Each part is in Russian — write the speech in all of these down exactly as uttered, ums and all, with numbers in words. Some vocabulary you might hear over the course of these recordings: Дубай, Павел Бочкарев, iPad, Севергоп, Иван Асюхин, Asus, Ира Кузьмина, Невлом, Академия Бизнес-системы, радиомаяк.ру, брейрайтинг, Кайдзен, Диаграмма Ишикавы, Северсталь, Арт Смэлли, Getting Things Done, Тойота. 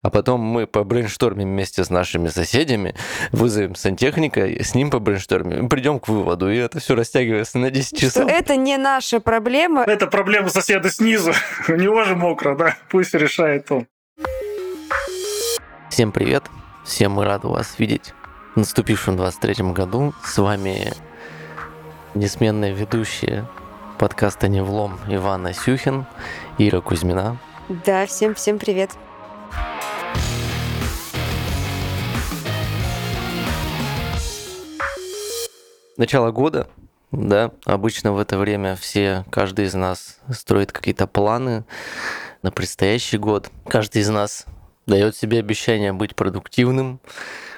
А потом мы побрейнштормим вместе с нашими соседями, вызовем сантехника, с ним побрейнштормим, придем к выводу, и это все растягивается на десять часов. Что это не наша проблема. Это проблема соседа снизу. У него же мокро, да? Пусть решает он. Всем привет. Всем мы рады вас видеть. В наступившем двадцать третьем году с вами несменные ведущие подкаста «Невлом» Иван Асюхин, Ира Кузьмина. Да, всем всем привет. Начало года, да, обычно в это время все, каждый из нас строит какие-то планы на предстоящий год. Каждый из нас дает себе обещание быть продуктивным.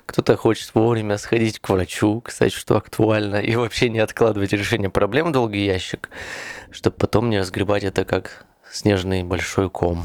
Кто-то хочет вовремя сходить к врачу, кстати, что актуально, и вообще не откладывать решение проблем в долгий ящик, чтобы потом не разгребать это как снежный большой ком.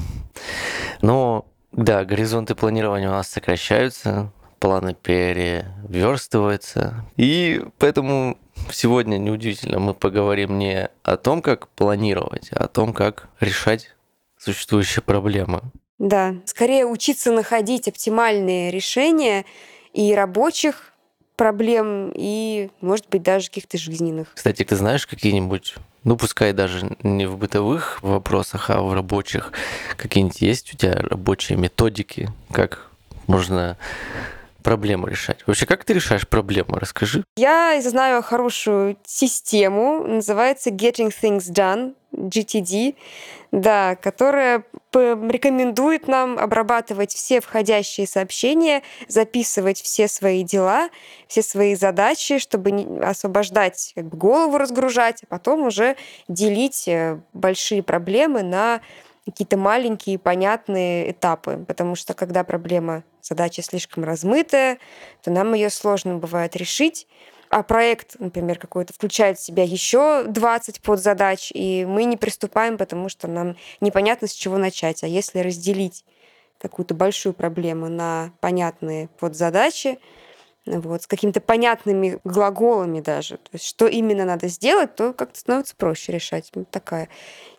Но, да, горизонты планирования у нас сокращаются, планы переверстываются. И поэтому сегодня, неудивительно, мы поговорим не о том, как планировать, а о том, как решать существующие проблемы. Да, скорее учиться находить оптимальные решения и рабочих проблем, и, может быть, даже каких-то жизненных. Кстати, ты знаешь какие-нибудь, ну, пускай даже не в бытовых вопросах, а в рабочих, какие-нибудь есть у тебя рабочие методики, как можно проблему решать? Вообще, как ты решаешь проблемы? Расскажи. Я знаю хорошую систему, называется Getting Things Done, джи ти ди, да, которая рекомендует нам обрабатывать все входящие сообщения, записывать все свои дела, все свои задачи, чтобы освобождать как бы, голову, разгружать, а потом уже делить большие проблемы на какие-то маленькие понятные этапы, потому что когда проблема, задача слишком размытая, то нам ее сложно бывает решить, а проект, например, какой-то включает в себя еще двадцать подзадач, и мы не приступаем, потому что нам непонятно, с чего начать. А если разделить какую-то большую проблему на понятные подзадачи, вот, с какими-то понятными глаголами даже, то есть что именно надо сделать, то как-то становится проще решать. Вот такая.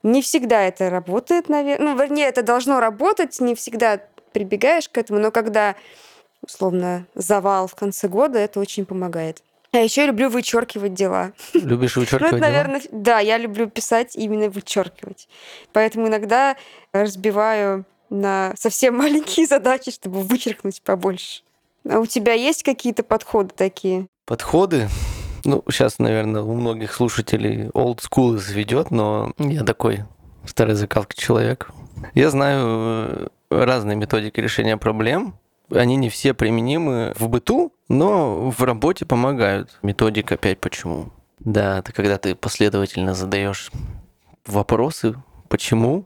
Не всегда это работает, наверное. Ну, вернее, это должно работать, не всегда прибегаешь к этому, но когда, условно, завал в конце года, это очень помогает. Я еще люблю вычеркивать дела. Любишь вычеркивать ну, это, наверное, дела? Да, я люблю писать именно вычеркивать. Поэтому иногда разбиваю на совсем маленькие задачи, чтобы вычеркнуть побольше. А у тебя есть какие-то подходы такие? Подходы? Ну, сейчас, наверное, у многих слушателей олдскул изведет, но я такой старой закалки человек. Я знаю разные методики решения проблем. Они не все применимы в быту, но в работе помогают. Методика опять почему. Да, это когда ты последовательно задаешь вопросы, почему,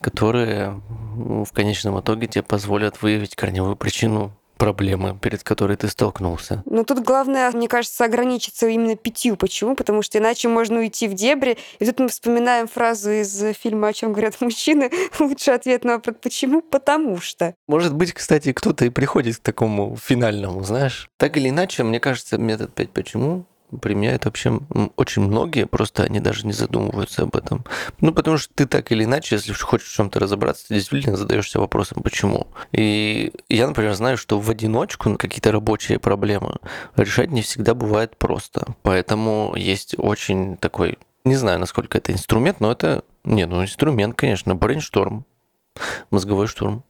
которые ну, в конечном итоге тебе позволят выявить корневую причину проблемы, перед которой ты столкнулся. Но тут главное, мне кажется, ограничиться именно пятью. Почему? Потому что иначе можно уйти в дебри. И тут мы вспоминаем фразу из фильма «О чем говорят мужчины». Лучший ответ на вопрос «Почему?» Потому что. Может быть, кстати, кто-то и приходит к такому финальному, знаешь. Так или иначе, мне кажется, метод пять «Почему?» применяют вообще очень многие, просто они даже не задумываются об этом. Ну, потому что ты так или иначе, если хочешь в чем-то разобраться, ты действительно задаешься вопросом, почему. И я, например, знаю, что в одиночку какие-то рабочие проблемы решать не всегда бывает просто. Поэтому есть очень такой, не знаю, насколько это инструмент, но это, не, ну инструмент, конечно, брейншторм, мозговой штурм.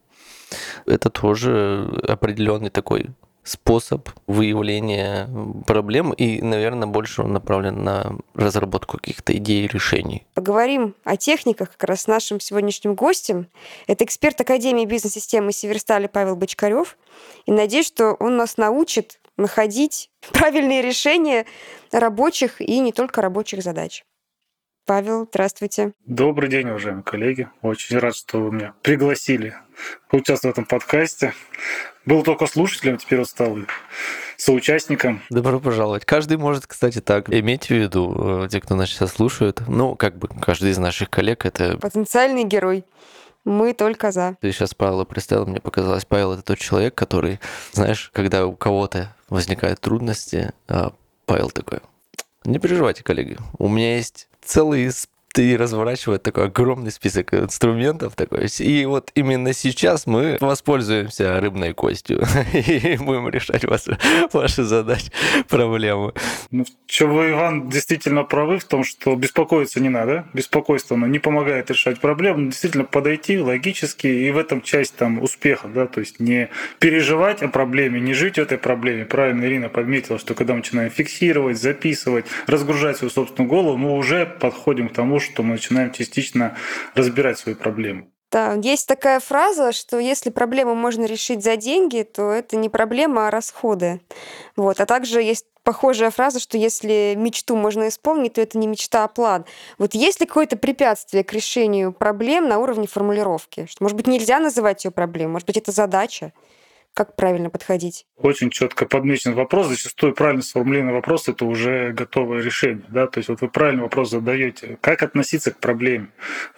Это тоже определенный такой способ выявления проблем, и, наверное, больше он направлен на разработку каких-то идей и решений. Поговорим о техниках как раз с нашим сегодняшним гостем. Это эксперт Академии Бизнес-системы Северстали Павел Бочкарев. И надеюсь, что он нас научит находить правильные решения рабочих и не только рабочих задач. Павел, здравствуйте. Добрый день, уважаемые коллеги. Очень рад, что вы меня пригласили поучаствовать в этом подкасте. Был только слушателем, теперь вот стал соучастником. Добро пожаловать. Каждый может, кстати, так иметь в виду, те, кто нас сейчас слушает. Ну, как бы каждый из наших коллег — это... Потенциальный герой. Мы только за. Ты сейчас Павла представил, мне показалось, Павел — это тот человек, который, знаешь, когда у кого-то возникают трудности, а Павел такой: не переживайте, коллеги, у меня есть целый спорт и разворачивает такой огромный список инструментов. Такой. И вот именно сейчас мы воспользуемся рыбной костью и будем решать ваши, ваши задачи, проблемы. Ну, что вы, Иван, действительно правы в том, что беспокоиться не надо. Беспокойство оно не помогает решать проблему. Действительно, подойти логически, и в этом часть там, успеха. Да? То есть не переживать о проблеме, не жить в этой проблеме. Правильно Ирина подметила, что когда мы начинаем фиксировать, записывать, разгружать свою собственную голову, мы уже подходим к тому, что мы начинаем частично разбирать свои проблемы. Да, есть такая фраза, что если проблему можно решить за деньги, то это не проблема, а расходы. Вот. А также есть похожая фраза, что если мечту можно исполнить, то это не мечта, а план. Вот есть ли какое-то препятствие к решению проблем на уровне формулировки? Что, может быть, нельзя называть ее проблемой, может быть, это задача? Как правильно подходить? Очень четко подмечен вопрос. Зачастую правильно сформулированный вопрос — это уже готовое решение. Да? То есть вот вы правильный вопрос задаете. Как относиться к проблеме?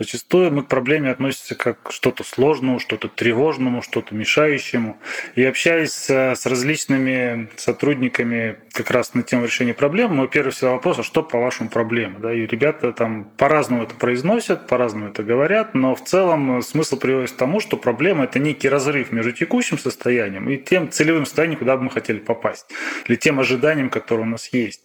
Зачастую мы к проблеме относимся как к что-то сложному, что-то тревожному, что-то мешающему. И общаясь с различными сотрудниками как раз на тему решения проблем, мой первый всегда вопрос: а что по вашему проблеме? Да? И ребята там по-разному это произносят, по-разному это говорят, но в целом смысл приводит к тому, что проблема — это некий разрыв между текущим состоянием и тем целевым состоянием, куда бы мы хотели попасть, или тем ожиданием, которое у нас есть.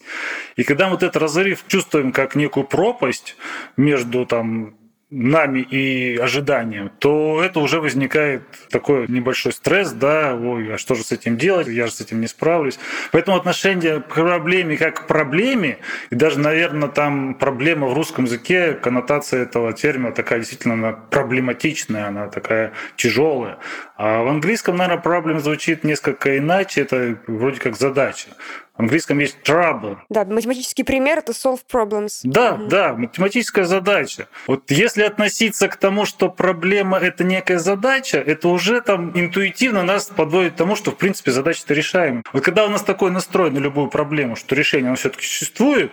И когда мы вот этот разрыв чувствуем как некую пропасть между там, нами и ожиданием, то это уже возникает такой небольшой стресс, да, ой, а что же с этим делать, я же с этим не справлюсь. Поэтому отношение к проблеме как к проблеме, и даже, наверное, там проблема в русском языке, коннотация этого термина такая действительно она проблематичная, она такая тяжелая. А в английском, наверное, проблем звучит несколько иначе, это вроде как задача. В английском есть trouble. Да, математический пример — это solve problems. Да, mm-hmm. да, математическая задача. Вот если относиться к тому, что проблема — это некая задача, это уже там интуитивно нас подводит к тому, что в принципе задача-то решаема. Вот когда у нас такой настрой на любую проблему, что решение оно все-таки существует,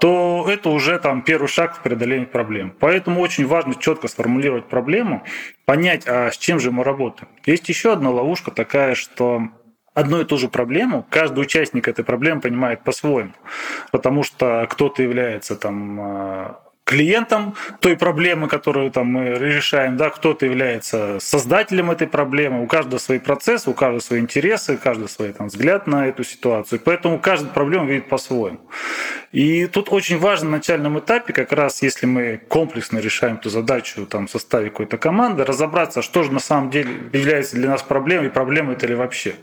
то это уже там первый шаг в преодолении проблем. Поэтому очень важно четко сформулировать проблему, понять, а с чем же мы работаем. Есть еще одна ловушка такая, что одну и ту же проблему каждый участник этой проблемы понимает по-своему, потому что кто-то является там клиентом той проблемы, которую там, мы решаем, да, кто-то является создателем этой проблемы, у каждого свои процессы, у каждого свои интересы, у каждого свой там, взгляд на эту ситуацию. Поэтому каждую проблему видит по-своему. И тут очень важно на начальном этапе, как раз если мы комплексно решаем эту задачу там, в составе какой-то команды, разобраться, что же на самом деле является для нас проблемой, и проблема это ли вообще.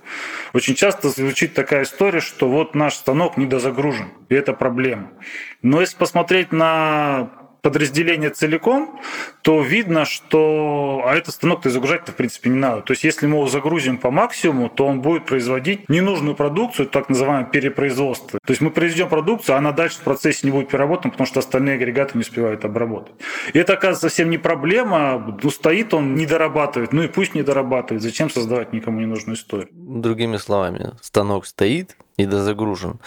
Очень часто звучит такая история, что вот наш станок недозагружен, и это проблема. Но если посмотреть на подразделение целиком, то видно, что а этот станок-то загружать-то в принципе не надо. То есть если мы его загрузим по максимуму, то он будет производить ненужную продукцию, так называемое перепроизводство. То есть мы произведем продукцию, а она дальше в процессе не будет переработана, потому что остальные агрегаты не успевают обработать. И это, оказывается, совсем не проблема. Ну, стоит он, не дорабатывает. Ну и пусть не дорабатывает. Зачем создавать никому ненужную историю? Другими словами, станок стоит, недозагружен.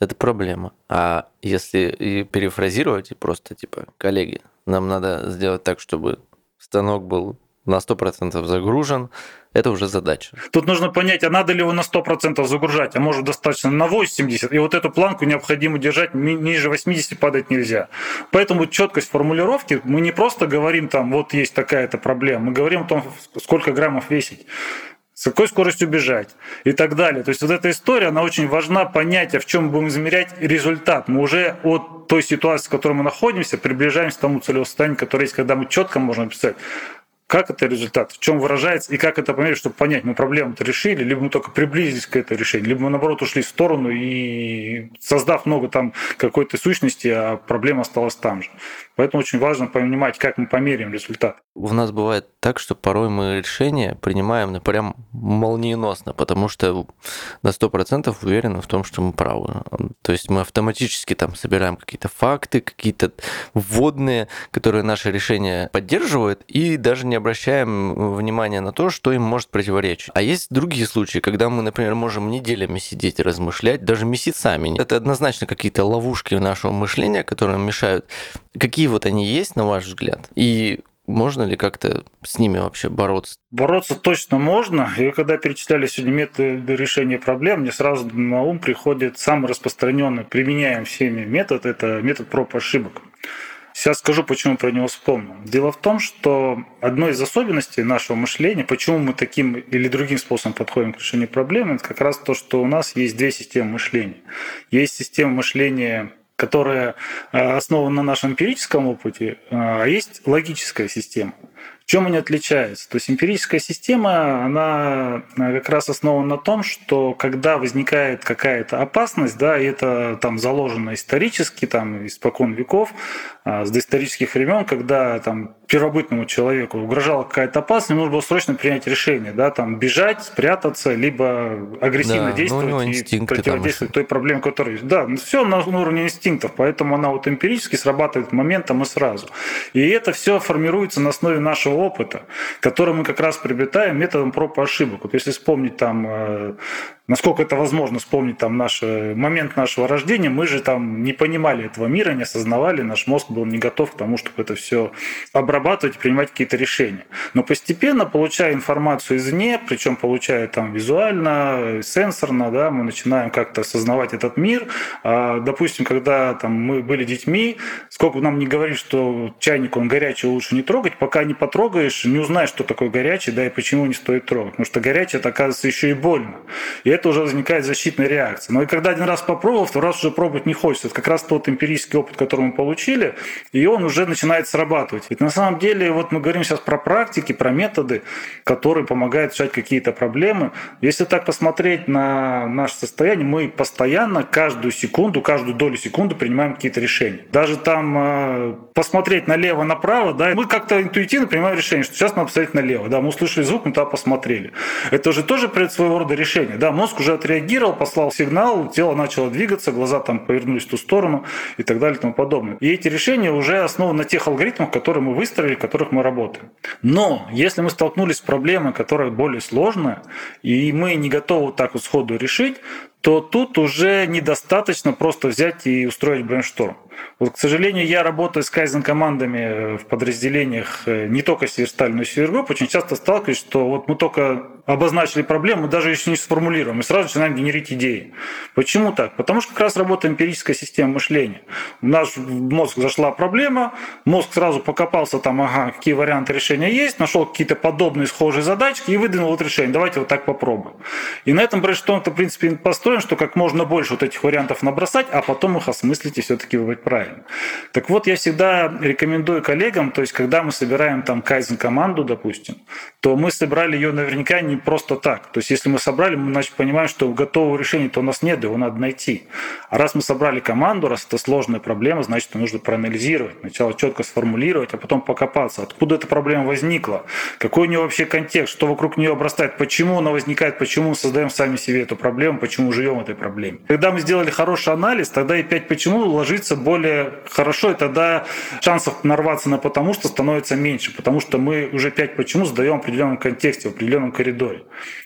Это проблема. А если перефразировать, просто типа, коллеги, нам надо сделать так, чтобы станок был на сто процентов загружен, это уже задача. Тут нужно понять, а надо ли его на сто процентов загружать, а может достаточно на восемьдесят процентов, и вот эту планку необходимо держать, ниже восьмидесяти процентов падать нельзя. Поэтому четкость формулировки, мы не просто говорим там, вот есть такая-то проблема, мы говорим о том, сколько граммов весить, с какой скоростью бежать и так далее. То есть вот эта история, она очень важна, понять, а в чем мы будем измерять результат. Мы уже от той ситуации, в которой мы находимся, приближаемся к тому целевому состоянию, которое есть, когда мы четко можем описать, как это результат, в чем выражается и как это померить, чтобы понять, мы проблему-то решили, либо мы только приблизились к этому решению, либо мы, наоборот, ушли в сторону и создав много там какой-то сущности, а проблема осталась там же. Поэтому очень важно понимать, как мы померяем результат. У нас бывает так, что порой мы решения принимаем прям молниеносно, потому что на сто процентов уверены в том, что мы правы. То есть мы автоматически там собираем какие-то факты, какие-то вводные, которые наше решение поддерживают, и даже не обращаем внимания на то, что им может противоречить. А есть другие случаи, когда мы, например, можем неделями сидеть и размышлять, даже месяцами. Это однозначно какие-то ловушки нашего мышления, которые мешают. Какие вот они есть, на ваш взгляд? И можно ли как-то с ними вообще бороться? Бороться точно можно. И когда перечисляли сегодня методы решения проблем, мне сразу на ум приходит самый распространенный, применяем всеми метод, это метод проб и ошибок. Сейчас скажу, почему про него вспомнил. Дело в том, что одной из особенностей нашего мышления, почему мы таким или другим способом подходим к решению проблемы, это как раз то, что у нас есть две системы мышления. Есть система мышления, которая основана на нашем эмпирическом опыте, а есть логическая система. В чем они отличаются? То есть эмпирическая система, она как раз основана на том, что когда возникает какая-то опасность, да, и это там заложено исторически, там испокон веков, с доисторических времен, когда там первобытному человеку угрожала какая-то опасность, нужно было срочно принять решение, да, там бежать, спрятаться, либо агрессивно да, действовать и противодействовать той проблеме, которая есть. Да, все на уровне инстинктов, поэтому она вот эмпирически срабатывает моментом и сразу. И это все формируется на основе нашего опыта, который мы как раз приобретаем методом проб и ошибок. Вот если вспомнить там, насколько это возможно, вспомнить там наш момент нашего рождения, мы же там не понимали этого мира, не осознавали, наш мозг был не готов к тому, чтобы это все обрабатывать и принимать какие-то решения. Но постепенно, получая информацию извне, причем получая там визуально, сенсорно, да, мы начинаем как-то осознавать этот мир. Допустим, когда там мы были детьми, сколько нам не говорили, что чайник он горячий, лучше не трогать, пока не потрогаешь, не узнаешь, что такое горячий, да и почему не стоит трогать, потому что горячее это оказывается еще и больно, и это уже возникает защитная реакция. Но и когда один раз попробовал, второй раз уже пробовать не хочется. Это как раз тот эмпирический опыт, который мы получили. И он уже начинает срабатывать. Ведь на самом деле, вот мы говорим сейчас про практики, про методы, которые помогают решать какие-то проблемы. Если так посмотреть на наше состояние, мы постоянно, каждую секунду, каждую долю секунды принимаем какие-то решения. Даже там э, посмотреть налево-направо, да, мы как-то интуитивно принимаем решение, что сейчас надо посмотреть налево. Да, мы услышали звук, мы туда посмотрели. Это же тоже своего рода решение. Да, мозг уже отреагировал, послал сигнал, тело начало двигаться, глаза там повернулись в ту сторону и так далее и тому подобное. И эти решения решение уже основано на тех алгоритмах, которые мы выстроили, в которых мы работаем. Но если мы столкнулись с проблемой, которая более сложная, и мы не готовы так вот сходу решить, то тут уже недостаточно просто взять и устроить брейншторм. Вот, к сожалению, я работаю с кайдзен-командами в подразделениях не только Северсталь, но и Севергоп. Очень часто сталкиваюсь, что вот мы только обозначили проблему, мы даже еще не сформулируем, и сразу начинаем генерить идеи. Почему так? Потому что как раз работает эмпирическая система мышления. У нас в мозг зашла проблема, мозг сразу покопался там, ага, какие варианты решения есть, нашел какие-то подобные схожие задачки и выдвинул вот решение. Давайте вот так попробуем. И на этом брейншторм-то, в принципе, построен, что как можно больше вот этих вариантов набросать, а потом их осмыслить и все-таки выбрать правильно. Так вот, я всегда рекомендую коллегам, то есть, когда мы собираем там кайдзен-команду, допустим, то мы собрали ее наверняка не просто так. То есть, если мы собрали, мы, значит, понимаем, что готового решения то у нас нет, его надо найти. А раз мы собрали команду, раз это сложная проблема, значит, нужно проанализировать, сначала четко сформулировать, а потом покопаться, откуда эта проблема возникла, какой у нее вообще контекст, что вокруг нее обрастает, почему она возникает, почему мы создаем сами себе эту проблему, почему живем этой проблеме. Когда мы сделали хороший анализ, тогда и пять почему ложится больше более хорошо, и тогда шансов нарваться на «потому что» становится меньше, потому что мы уже пять «почему» задаем в определенном контексте, в определенном коридоре.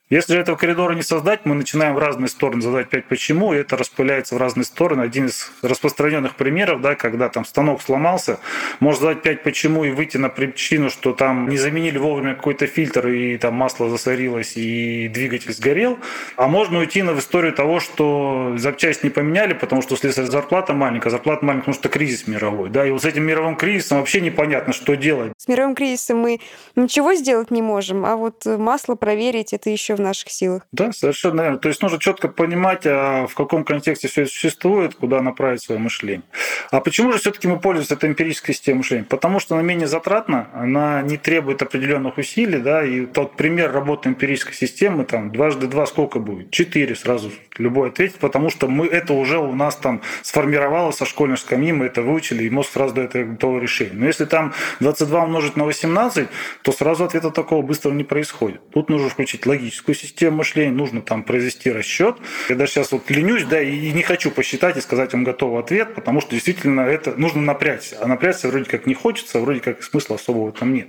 Если же этого коридора не создать, мы начинаем в разные стороны задать пять «почему», и это распыляется в разные стороны. Один из распространенных примеров, да, когда там станок сломался, можно задать пять «почему» и выйти на причину, что там не заменили вовремя какой-то фильтр, и там масло засорилось, и двигатель сгорел. А можно уйти в историю того, что запчасть не поменяли, потому что слесарь зарплата маленькая, зарплата маленькая, потому что кризис мировой, да, и вот с этим мировым кризисом вообще непонятно, что делать. С мировым кризисом мы ничего сделать не можем, а вот масло проверить — это еще в наших силах. Да, совершенно верно. То есть нужно четко понимать, в каком контексте все это существует, куда направить свое мышление. А почему же все-таки мы пользуемся этой эмпирической системой мышления? Потому что она менее затратна, она не требует определенных усилий, да, и тот пример работы эмпирической системы там дважды два сколько будет? Четыре сразу любой ответит, потому что мы это уже у нас там сформировалось со школьной скамьи, мы это выучили, и мозг сразу до этого готового решения. Но если там двадцать два умножить на восемнадцать, то сразу ответа такого быстро не происходит. Тут нужно включить логическую систему мышления, нужно там произвести расчет. Я даже сейчас вот ленюсь, да, и не хочу посчитать и сказать вам готовый ответ, потому что действительно это нужно напрячься. А напрячься вроде как не хочется, вроде как смысла особого там нет.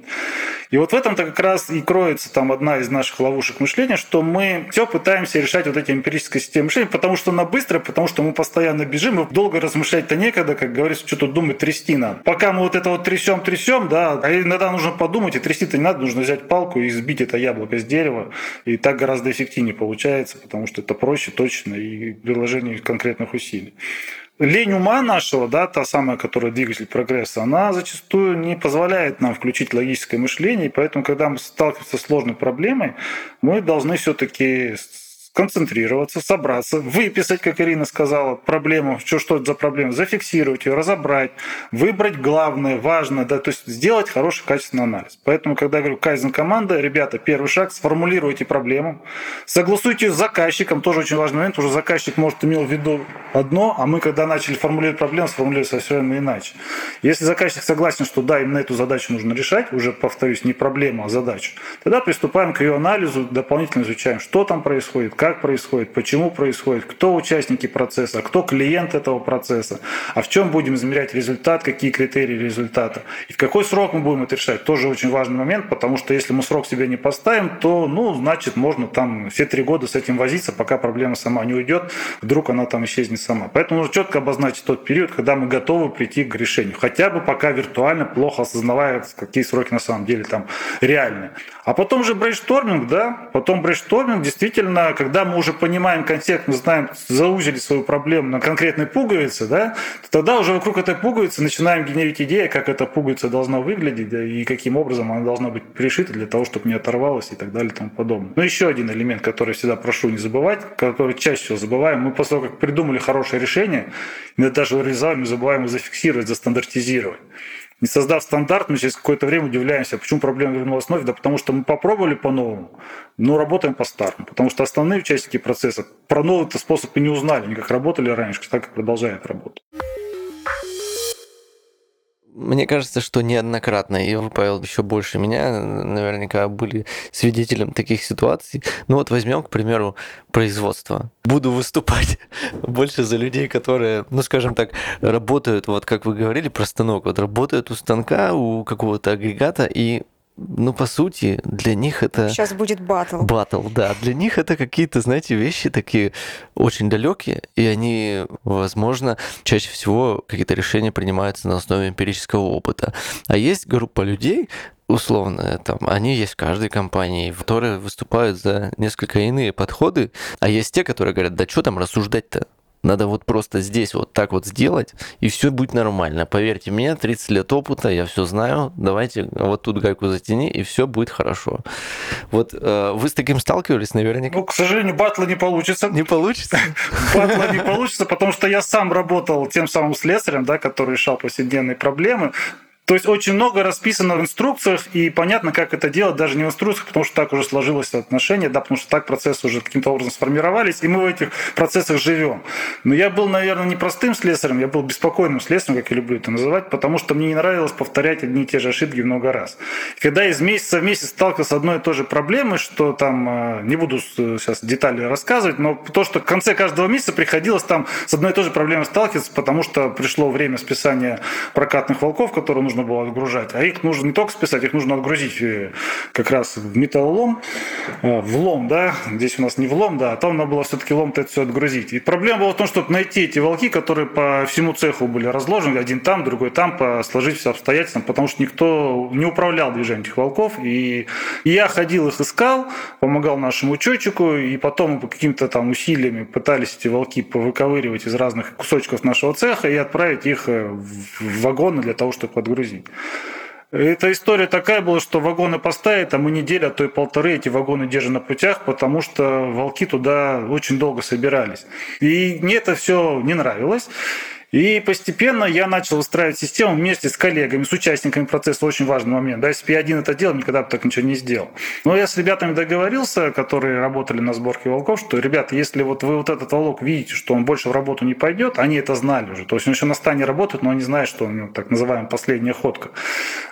И вот в этом-то как раз и кроется там одна из наших ловушек мышления, что мы все пытаемся решать вот эти эмпирические системы мышления, потому что она быстрая, потому что мы постоянно бежим, и долго размышлять-то некогда, как говорится, что-то думать, трясти надо. Пока мы вот это вот трясем, трясем, да, а иногда нужно подумать, и трясти-то не надо, нужно взять палку и сбить это яблоко с дерева, и так гораздо эффективнее получается, потому что это проще, точно, и приложение конкретных усилий. лень ума нашего, да, та самая, которая двигатель прогресса, она зачастую не позволяет нам включить логическое мышление, и поэтому, когда мы сталкиваемся с сложной проблемой, мы должны все-таки концентрироваться, собраться, выписать, как Ирина сказала, проблему, что, что это за проблема, зафиксировать ее, разобрать, выбрать главное, важное, да, то есть сделать хороший качественный анализ. Поэтому, когда я говорю кайдзен команда, ребята, первый шаг, сформулируйте проблему, согласуйте ее с заказчиком, тоже очень важный момент, уже заказчик, может, имел в виду одно, а мы, когда начали формулировать проблему, сформулировали совершенно иначе. Если заказчик согласен, что да, именно эту задачу нужно решать, уже, повторюсь, не проблему, а задачу, тогда приступаем к ее анализу, дополнительно изучаем, что там происходит, как Как происходит, почему происходит, кто участники процесса, кто клиент этого процесса, а в чем будем измерять результат, какие критерии результата, и в какой срок мы будем это решать, тоже очень важный момент, потому что если мы срок себе не поставим, то, ну, значит, можно там все три года с этим возиться, пока проблема сама не уйдет, вдруг она там исчезнет сама. Поэтому нужно четко обозначить тот период, когда мы готовы прийти к решению, хотя бы пока виртуально, плохо осознавая, какие сроки на самом деле там реальны. А потом же брейншторминг, да, потом брейншторминг действительно, когда Когда мы уже понимаем контекст, мы знаем, заузили свою проблему на конкретной пуговице, да, то тогда уже вокруг этой пуговицы начинаем генерить идеи, как эта пуговица должна выглядеть, да, и каким образом она должна быть пришита для того, чтобы не оторвалась и так далее и тому подобное. Но еще один элемент, который всегда прошу не забывать, который чаще всего забываем, мы после того, как придумали хорошее решение, мы даже его реализовали, мы забываем его зафиксировать, застандартизировать. Не создав стандарт, мы через какое-то время удивляемся, почему проблема вернулась вновь, да потому что мы попробовали по-новому, но работаем по-старому, потому что основные участники процесса про новый-то способ и не узнали, они как работали раньше, так и продолжают работать. Мне кажется, что неоднократно, и вы, Павел, еще больше меня, наверняка, были свидетелем таких ситуаций. Ну вот возьмем, к примеру, производство. Буду выступать больше за людей, которые, ну скажем так, работают, вот как вы говорили про станок, вот работают у станка, у какого-то агрегата, и, ну, по сути, для них это... Сейчас будет батл. Батл, да. Для них это какие-то, знаете, вещи такие очень далекие, и они, возможно, чаще всего какие-то решения принимаются на основе эмпирического опыта. А есть группа людей, условно, там, они есть в каждой компании, которые выступают за несколько иные подходы, а есть те, которые говорят, да что там рассуждать-то? Надо вот просто здесь вот так вот сделать, и все будет нормально. Поверьте мне, тридцать лет опыта, я все знаю. Давайте вот тут гайку затяни, и все будет хорошо. Вот э, вы с таким сталкивались наверняка? Ну, к сожалению, батла не получится. Не получится? Батла не получится, потому что я сам работал тем самым слесарем, да, который решал повседневные проблемы. То есть очень много расписано в инструкциях, и понятно, как это делать, даже не в инструкциях, потому что так уже сложилось отношение, да, потому что так процессы уже каким-то образом сформировались, и мы в этих процессах живем. Но я был, наверное, не простым слесарем, я был беспокойным слесарем, как я люблю это называть, потому что мне не нравилось повторять одни и те же ошибки много раз. И когда я из месяца в месяц сталкивался с одной и той же проблемой, что там, не буду сейчас детали рассказывать, но то, что в конце каждого месяца приходилось там с одной и той же проблемой сталкиваться, потому что пришло время списания прокатных волков, которые нужно было отгружать, а их нужно не только списать, их нужно отгрузить как раз в металлолом, в лом, да, здесь у нас не в лом, да, а там надо было все-таки лом-то это все отгрузить. И проблема была в том, чтобы найти эти волки, которые по всему цеху были разложены, один там, другой там, сложить все обстоятельства, потому что никто не управлял движением этих волков, и я ходил их искал, помогал нашему учетчику, и потом какими-то там усилиями пытались эти волки повыковыривать из разных кусочков нашего цеха и отправить их в вагоны для того, чтобы отгрузить. Эта история такая была, что вагоны поставят, а мы неделю, а то и полторы эти вагоны держим на путях, потому что волки туда очень долго собирались. И мне это все не нравилось. И постепенно я начал выстраивать систему вместе с коллегами, с участниками процесса, очень важный момент. Да, если бы я один это делал, никогда бы так ничего не сделал. Но я с ребятами договорился, которые работали на сборке волков, что, ребята, если вот вы вот этот волок видите, что он больше в работу не пойдет, они это знали уже, то есть он еще на стане работает, но они знают, что у него так называемая последняя ходка,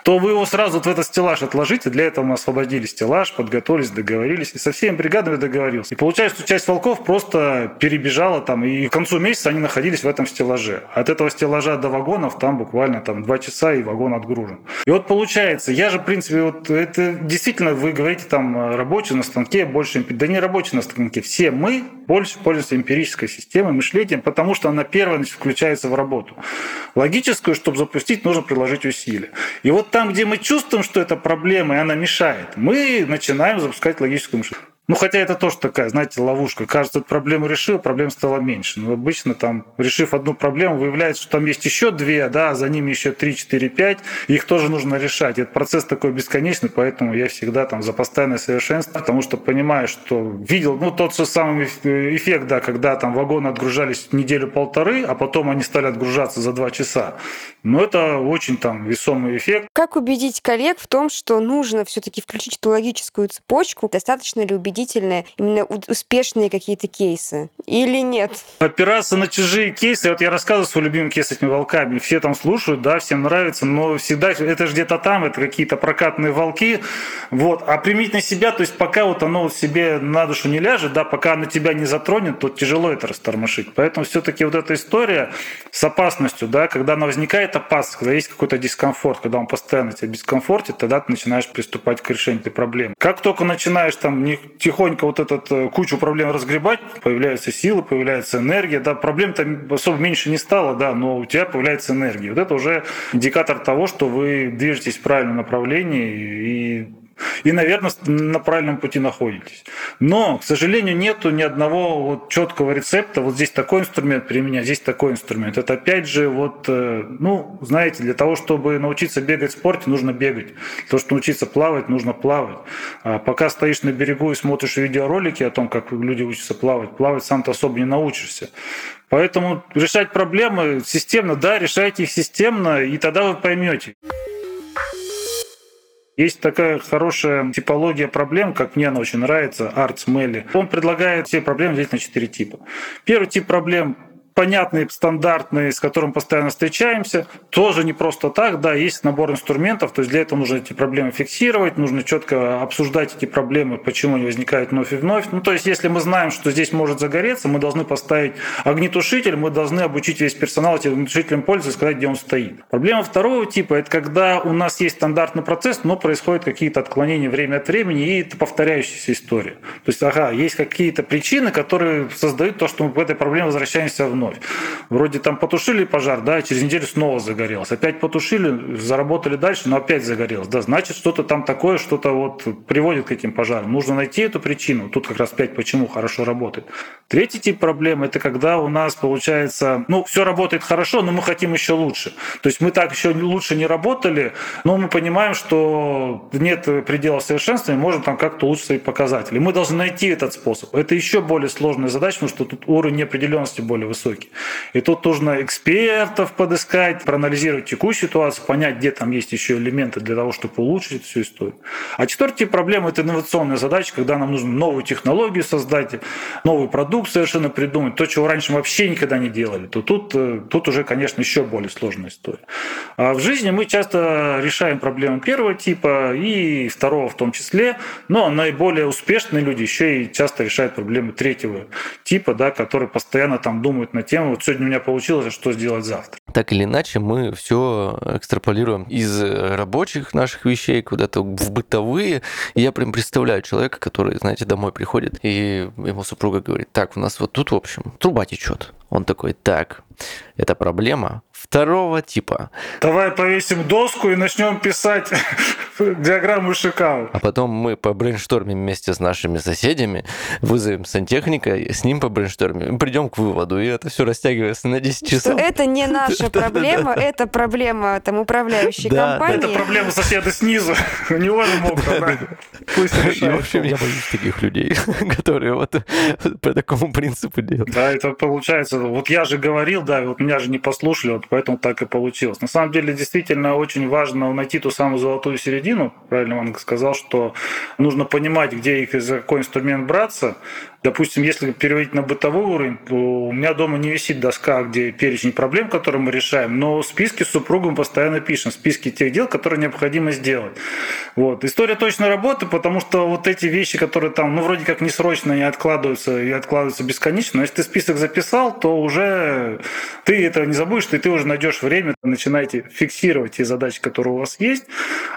то вы его сразу вот в этот стеллаж отложите, для этого мы освободили стеллаж, подготовились, договорились, и со всеми бригадами договорился. И получается, что часть волков просто перебежала там, и к концу месяца они находились в этом стеллаже. От этого стеллажа до вагонов там буквально там, два часа, и вагон отгружен. И вот получается, я же, в принципе, вот это действительно, вы говорите, там, рабочие на станке, больше, да не рабочие на станке, все мы больше пользуемся эмпирической системой, мышлением, потому что она первая включается в работу. Логическую, чтобы запустить, нужно приложить усилия. И вот там, где мы чувствуем, что это проблема, и она мешает, мы начинаем запускать логическую мышление. Ну, хотя это тоже такая, знаете, ловушка. Кажется, эту проблему решил, проблем стало меньше. Но обычно там, решив одну проблему, выявляется, что там есть еще две, да, за ними еще три, четыре, пять, их тоже нужно решать. Этот процесс такой бесконечный, поэтому я всегда там за постоянное совершенство, потому что понимаю, что видел, ну, тот же самый эффект, да, когда там вагоны отгружались неделю-полторы, а потом они стали отгружаться за два часа. Но это очень там весомый эффект. Как убедить коллег в том, что нужно все-таки включить эту логическую цепочку? Достаточно ли убедить именно успешные какие-то кейсы? Или нет? Опираться на чужие кейсы. Вот я рассказываю свой любимый кейс с этими волками. Все там слушают, да, всем нравится, но всегда это же где-то там, это какие-то прокатные волки. Вот. А применить на себя, то есть пока вот оно себе на душу не ляжет, да, пока оно тебя не затронет, то тяжело это растормошить. Поэтому все-таки вот эта история с опасностью, да, когда она возникает опасность, когда есть какой-то дискомфорт, когда он постоянно тебя дискомфортит, тогда ты начинаешь приступать к решению этой проблемы. Как только начинаешь там не тихонько вот эту кучу проблем разгребать, появляются силы, появляется энергия, да, проблем там особо меньше не стало, да, но у тебя появляется энергия. Вот это уже индикатор того, что вы движетесь в правильном направлении и И, наверное, на правильном пути находитесь. Но, к сожалению, нету ни одного вот четкого рецепта. Вот здесь такой инструмент применять, здесь такой инструмент. Это опять же, вот, ну, знаете, для того, чтобы научиться бегать в спорте, нужно бегать. Для того, чтобы научиться плавать, нужно плавать. А пока стоишь на берегу и смотришь видеоролики о том, как люди учатся плавать, плавать сам ты особо не научишься. Поэтому решать проблемы системно, да, решайте их системно, и тогда вы поймете. Есть такая хорошая типология проблем, как мне она очень нравится, Арт Смэлли. Он предлагает все проблемы делить на четыре типа. Первый тип проблем понятные, стандартные, с которым постоянно встречаемся, тоже не просто так, да, есть набор инструментов, то есть для этого нужно эти проблемы фиксировать, нужно четко обсуждать эти проблемы, почему они возникают вновь и вновь. Ну, то есть если мы знаем, что здесь может загореться, мы должны поставить огнетушитель, мы должны обучить весь персонал этим огнетушителем пользоваться и сказать, где он стоит. Проблема второго типа – это когда у нас есть стандартный процесс, но происходят какие-то отклонения время от времени, и это повторяющаяся история. То есть, ага, есть какие-то причины, которые создают то, что мы к этой проблеме возвращаемся вновь. Вроде там потушили пожар, да, через неделю снова загорелся. Опять потушили, заработали дальше, но опять загорелся. Да, значит, что-то там такое, что-то вот приводит к этим пожарам. Нужно найти эту причину. Тут как раз пять почему хорошо работает. Третий тип проблем – это когда у нас получается, ну, все работает хорошо, но мы хотим еще лучше. То есть мы так еще лучше не работали, но мы понимаем, что нет предела совершенства, и можем там как-то улучшить свои показатели. Мы должны найти этот способ. Это еще более сложная задача, потому что тут уровень неопределенности более высокий. И тут нужно экспертов подыскать, проанализировать текущую ситуацию, понять, где там есть еще элементы для того, чтобы улучшить всю историю. А четвертый тип проблем – это инновационная задача, когда нам нужно новую технологию создать, новый продукт совершенно придумать, то, чего раньше мы вообще никогда не делали. То тут, тут уже, конечно, еще более сложная история. А в жизни мы часто решаем проблемы первого типа и второго в том числе, но наиболее успешные люди еще и часто решают проблемы третьего типа, да, которые постоянно там думают на тему, вот сегодня у меня получилось, а что сделать завтра. Так или иначе, мы все экстраполируем из рабочих наших вещей куда-то в бытовые. И я прям представляю человека, который, знаете, домой приходит, и его супруга говорит, так, у нас вот тут, в общем, труба течет. Он такой, так, это проблема второго типа. Давай повесим доску и начнем писать диаграмму Ишикавы. А потом мы побрейнштормим вместе с нашими соседями, вызовем сантехника, с ним побрейнштормим, придем к выводу, и это все растягивается на десять часов. Это не наша проблема, это проблема там управляющей компании. Это проблема соседа снизу, у него же мокро. В общем, я боюсь таких людей, которые вот по такому принципу делают. Да, это получается, вот я же говорил, да, вот меня же не послушали, вот поэтому так и получилось. На самом деле, действительно, очень важно найти ту самую золотую середину. Правильно Ванга сказал, что нужно понимать, где и за какой инструмент браться. Допустим, если переводить на бытовой уровень, то у меня дома не висит доска, где перечень проблем, которые мы решаем, но списки с супругом постоянно пишем, списки тех дел, которые необходимо сделать. Вот. История точно работы, потому что вот эти вещи, которые там, ну, вроде как несрочно, не откладываются и откладываются бесконечно, но если ты список записал, то уже ты этого не забудешь, и ты уже найдешь время, начинаете фиксировать те задачи, которые у вас есть,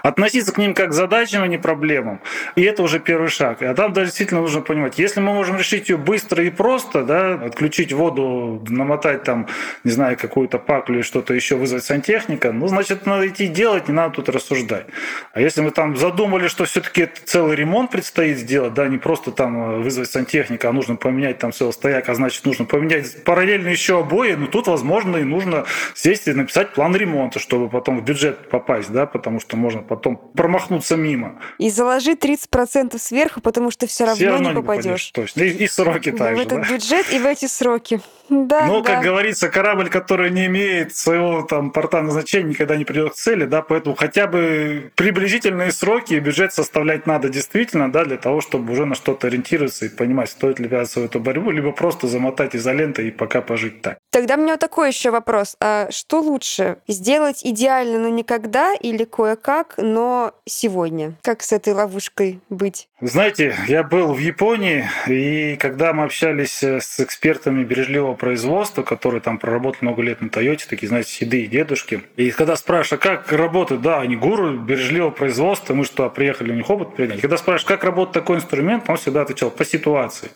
относиться к ним как к задачам, а не проблемам. И это уже первый шаг. А там да, действительно нужно понимать, если мы можем решить ее быстро и просто, да, отключить воду, намотать там, не знаю, какую-то паклю или что-то еще, вызвать сантехника, ну, значит, надо идти делать, не надо тут рассуждать. А если мы там задумали, что все-таки целый ремонт предстоит сделать, да, не просто там вызвать сантехника, а нужно поменять там целый стояк, а значит, нужно поменять параллельно еще обои, но тут, возможно, и нужно сесть и написать план ремонта, чтобы потом в бюджет попасть, да, потому что можно потом промахнуться мимо. И заложи тридцать процентов сверху, потому что все равно, все равно не попадешь. Точно. И, и сроки также. В этот да? бюджет и в эти сроки. Да, Но, да. как говорится, корабль, который не имеет своего там порта назначения, никогда не придет к цели, да, поэтому хотя бы приблизительные сроки и бюджет составлять надо действительно, да, для того, чтобы уже на что-то ориентироваться и понимать, стоит ли ввязаться в эту борьбу, либо просто замотать изолентой и пока пожить так. Тогда у меня вот такой еще вопрос. А что лучше? Сделать идеально, но никогда, или кое-как, но сегодня? Как с этой ловушкой быть? Знаете, я был в Японии, и когда мы общались с экспертами бережливого производства, которые там проработали много лет на Тойоте, такие, знаете, седые дедушки, и когда спрашивают, как работают, да, они гуру бережливого производства, мы что, приехали, у них опыт приняли. Когда спрашивают, как работает такой инструмент, он всегда отвечал: по ситуации.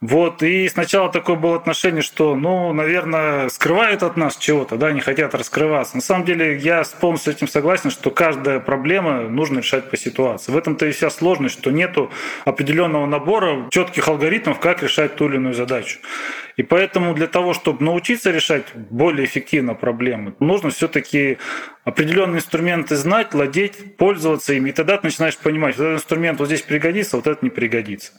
Вот, и сначала такое было отношение, что, ну, наверное, скрывают от нас чего-то, да, не хотят раскрываться. На самом деле, я полностью с этим согласен, что каждая проблема нужно решать по ситуации. В этом-то и вся сложность, что нету определенного набора четких алгоритмов, как решать ту или иную задачу. И поэтому для того, чтобы научиться решать более эффективно проблемы, нужно все-таки определенные инструменты знать, владеть, пользоваться ими. И тогда ты начинаешь понимать, вот этот инструмент вот здесь пригодится, вот этот не пригодится.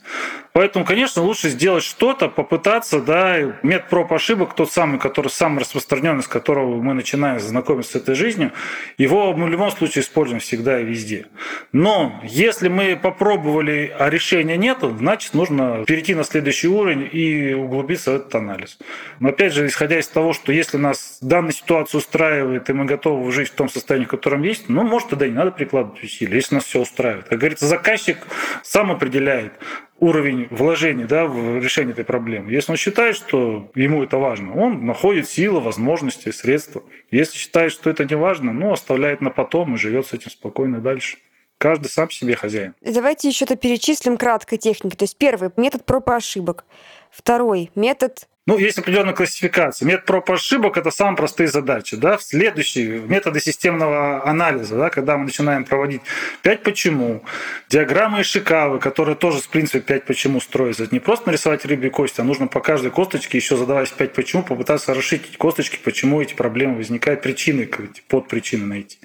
Поэтому, конечно, лучше сделать что-то, попытаться, да, метпроб ошибок, тот самый, который самый распространенный, с которого мы начинаем знакомиться с этой жизнью, его мы в любом случае используем всегда и везде. Но если мы попробовали, а решения нету, значит, нужно перейти на следующий уровень и углубиться в этот анализ. Но опять же, исходя из того, что если нас данная ситуация устраивает и мы готовы жить в том состоянии, в котором есть, ну, может, тогда не надо прикладывать усилия, если нас все устраивает. Как говорится, заказчик сам определяет уровень вложений, да, в решение этой проблемы. Если он считает, что ему это важно, он находит силы, возможности, средства. Если считает, что это не важно, ну, оставляет на потом и живет с этим спокойно дальше. Каждый сам себе хозяин. Давайте еще-то перечислим кратко техники. То есть первый — метод проб и ошибок. Второй — метод... Ну, есть определенная классификация. Метод проб и ошибок — это самые простые задачи. Да? Следующие — методы системного анализа, да? Когда мы начинаем проводить пять почему, диаграммы Ишикавы, которые тоже, в принципе, пять почему строятся. Это не просто нарисовать рыбью кость, а нужно по каждой косточке, еще задаваясь пять почему, попытаться расширить эти косточки, почему эти проблемы возникают, причины, под причины найти.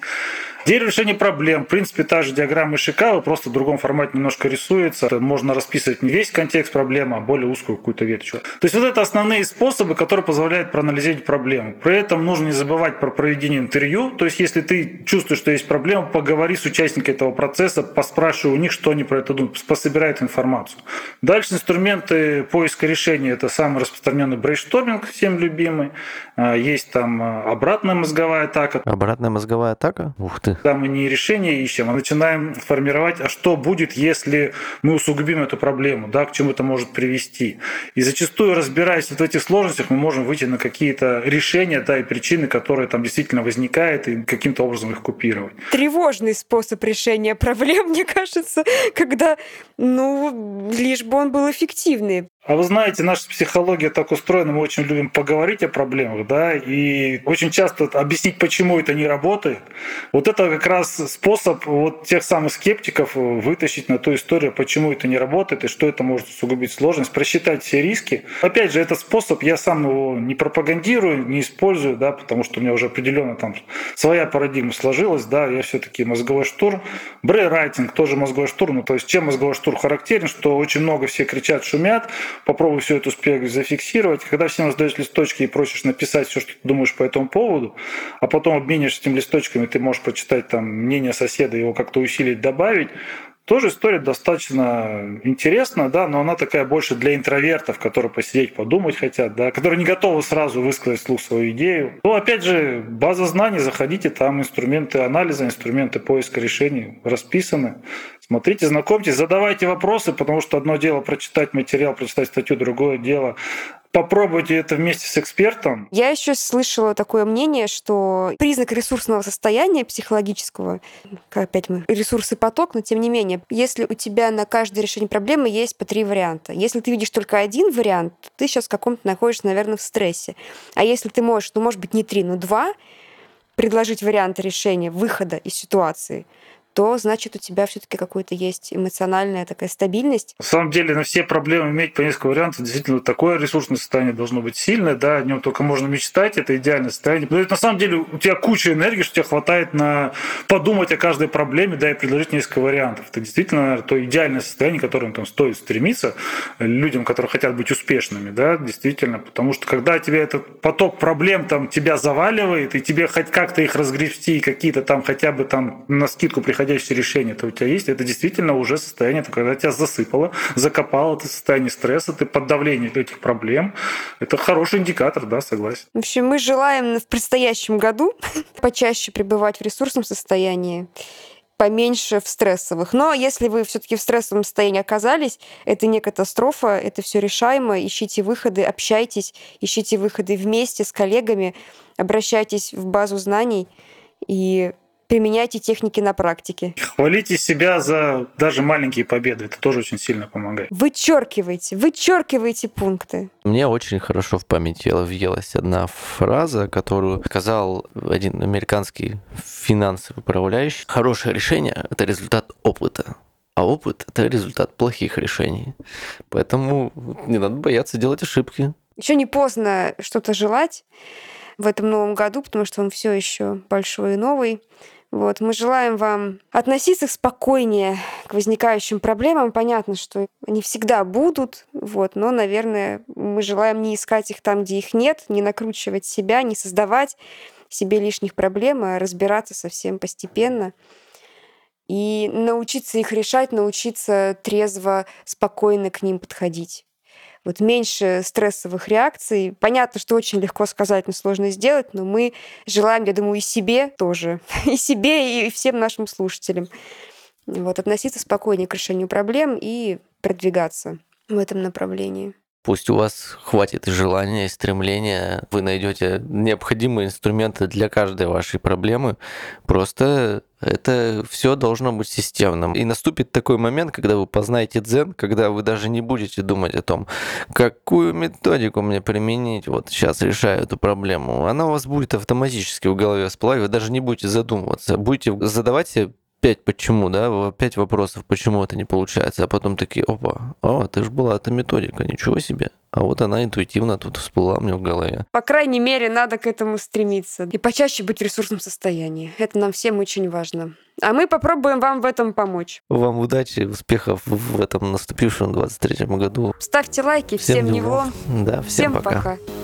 Здесь решение проблем. В принципе, та же диаграмма Ишикавы, просто в другом формате немножко рисуется. Можно расписывать не весь контекст проблемы, а более узкую какую-то веточку. То есть вот это основные способы, которые позволяют проанализировать проблему. При этом нужно не забывать про проведение интервью. То есть если ты чувствуешь, что есть проблема, поговори с участниками этого процесса, поспрашивай у них, что они про это думают, пособирай эту информацию. Дальше инструменты поиска решения. Это самый распространенный брейншторминг, всем любимый. Есть там обратная мозговая атака. Обратная мозговая атака? Ух ты. Там мы не решение ищем, а начинаем формировать, а что будет, если мы усугубим эту проблему, да, к чему это может привести. И зачастую, разбираясь вот в этих сложностях, мы можем выйти на какие-то решения, да, и причины, которые там действительно возникают, и каким-то образом их купировать. Тревожный способ решения проблем, мне кажется, когда, ну, лишь бы он был эффективный. А вы знаете, наша психология так устроена, мы очень любим поговорить о проблемах, да, и очень часто объяснить, почему это не работает. Вот это как раз способ вот тех самых скептиков вытащить на ту историю, почему это не работает и что это может усугубить сложность, просчитать все риски. Опять же, этот способ я сам его не пропагандирую, не использую, да, потому что у меня уже определенно там своя парадигма сложилась, да, я все-таки мозговой штурм. Брейрайтинг тоже мозговой штурм, ну, то есть чем мозговой штурм характерен, что очень много все кричат, шумят. Попробуй все это успеть зафиксировать. Когда всем раздаешь листочки и просишь написать все, что ты думаешь по этому поводу, а потом обменишься этими листочками, ты можешь прочитать там мнение соседа, его как-то усилить, добавить. Тоже история достаточно интересна, да, но она такая больше для интровертов, которые посидеть, подумать хотят, да, которые не готовы сразу высказать вслух свою идею. Ну, опять же, база знаний, заходите, там инструменты анализа, инструменты поиска решений расписаны. Смотрите, знакомьтесь, задавайте вопросы, потому что одно дело прочитать материал, прочитать статью, другое дело попробуйте это вместе с экспертом. Я еще слышала такое мнение, что признак ресурсного состояния психологического, опять мы, ресурс и поток, но тем не менее, если у тебя на каждое решение проблемы есть по три варианта. Если ты видишь только один вариант, то ты сейчас в каком-то находишься, наверное, в стрессе. А если ты можешь, ну, может быть, не три, но два, предложить варианты решения, выхода из ситуации, то, значит, у тебя все-таки какая-то есть эмоциональная такая стабильность. На самом деле, на все проблемы иметь по несколько вариантов. Действительно, такое ресурсное состояние должно быть сильное, да, о нем только можно мечтать, это идеальное состояние. Но это, на самом деле, у тебя куча энергии, что тебе хватает на подумать о каждой проблеме, да, и предложить несколько вариантов. Это действительно, наверное, то идеальное состояние, к которому там стоит стремиться людям, которые хотят быть успешными, да, действительно, потому что когда тебе этот поток проблем там тебя заваливает, и тебе хоть как-то их разгрести, и какие-то там хотя бы там на скидку приходить решение-то у тебя есть, это действительно уже состояние, когда тебя засыпало, закопало, ты в состоянии стресса, ты под давлением этих проблем. Это хороший индикатор, да, согласен. В общем, мы желаем в предстоящем году почаще пребывать в ресурсном состоянии, поменьше в стрессовых. Но если вы все-таки в стрессовом состоянии оказались, это не катастрофа, это все решаемо. Ищите выходы, общайтесь, ищите выходы вместе с коллегами, обращайтесь в базу знаний и применяйте техники на практике. Хвалите себя за даже маленькие победы. Это тоже очень сильно помогает. Вычеркивайте, вычеркивайте пункты. Мне очень хорошо в память въелась одна фраза, которую сказал один американский финансовый управляющий. Хорошее решение – это результат опыта. А опыт – это результат плохих решений. Поэтому не надо бояться делать ошибки. Еще не поздно что-то желать в этом новом году, потому что он все еще большой и новый. Вот. Мы желаем вам относиться спокойнее к возникающим проблемам. Понятно, что они всегда будут, вот, но, наверное, мы желаем не искать их там, где их нет, не накручивать себя, не создавать себе лишних проблем, а разбираться совсем постепенно и научиться их решать, научиться трезво, спокойно к ним подходить. Вот меньше стрессовых реакций. Понятно, что очень легко сказать, но сложно сделать, но мы желаем, я думаю, и себе тоже, и себе, и всем нашим слушателям. Вот, относиться спокойнее к решению проблем и продвигаться в этом направлении. Пусть у вас хватит желания и стремления, вы найдете необходимые инструменты для каждой вашей проблемы. Просто это все должно быть системным. И наступит такой момент, когда вы познаете дзен, когда вы даже не будете думать о том, какую методику мне применить, вот сейчас решаю эту проблему. Она у вас будет автоматически в голове всплывать, вы даже не будете задумываться, будете задавать себе пять почему, да, пять вопросов, почему это не получается, а потом такие, опа, о, это же была эта методика, ничего себе. А вот она интуитивно тут всплыла мне в голове. По крайней мере, надо к этому стремиться. И почаще быть в ресурсном состоянии. Это нам всем очень важно. А мы попробуем вам в этом помочь. Вам удачи, успехов в этом наступившем двадцать третьем году. Ставьте лайки, всем, всем Невлом. Да, всем, всем пока. пока.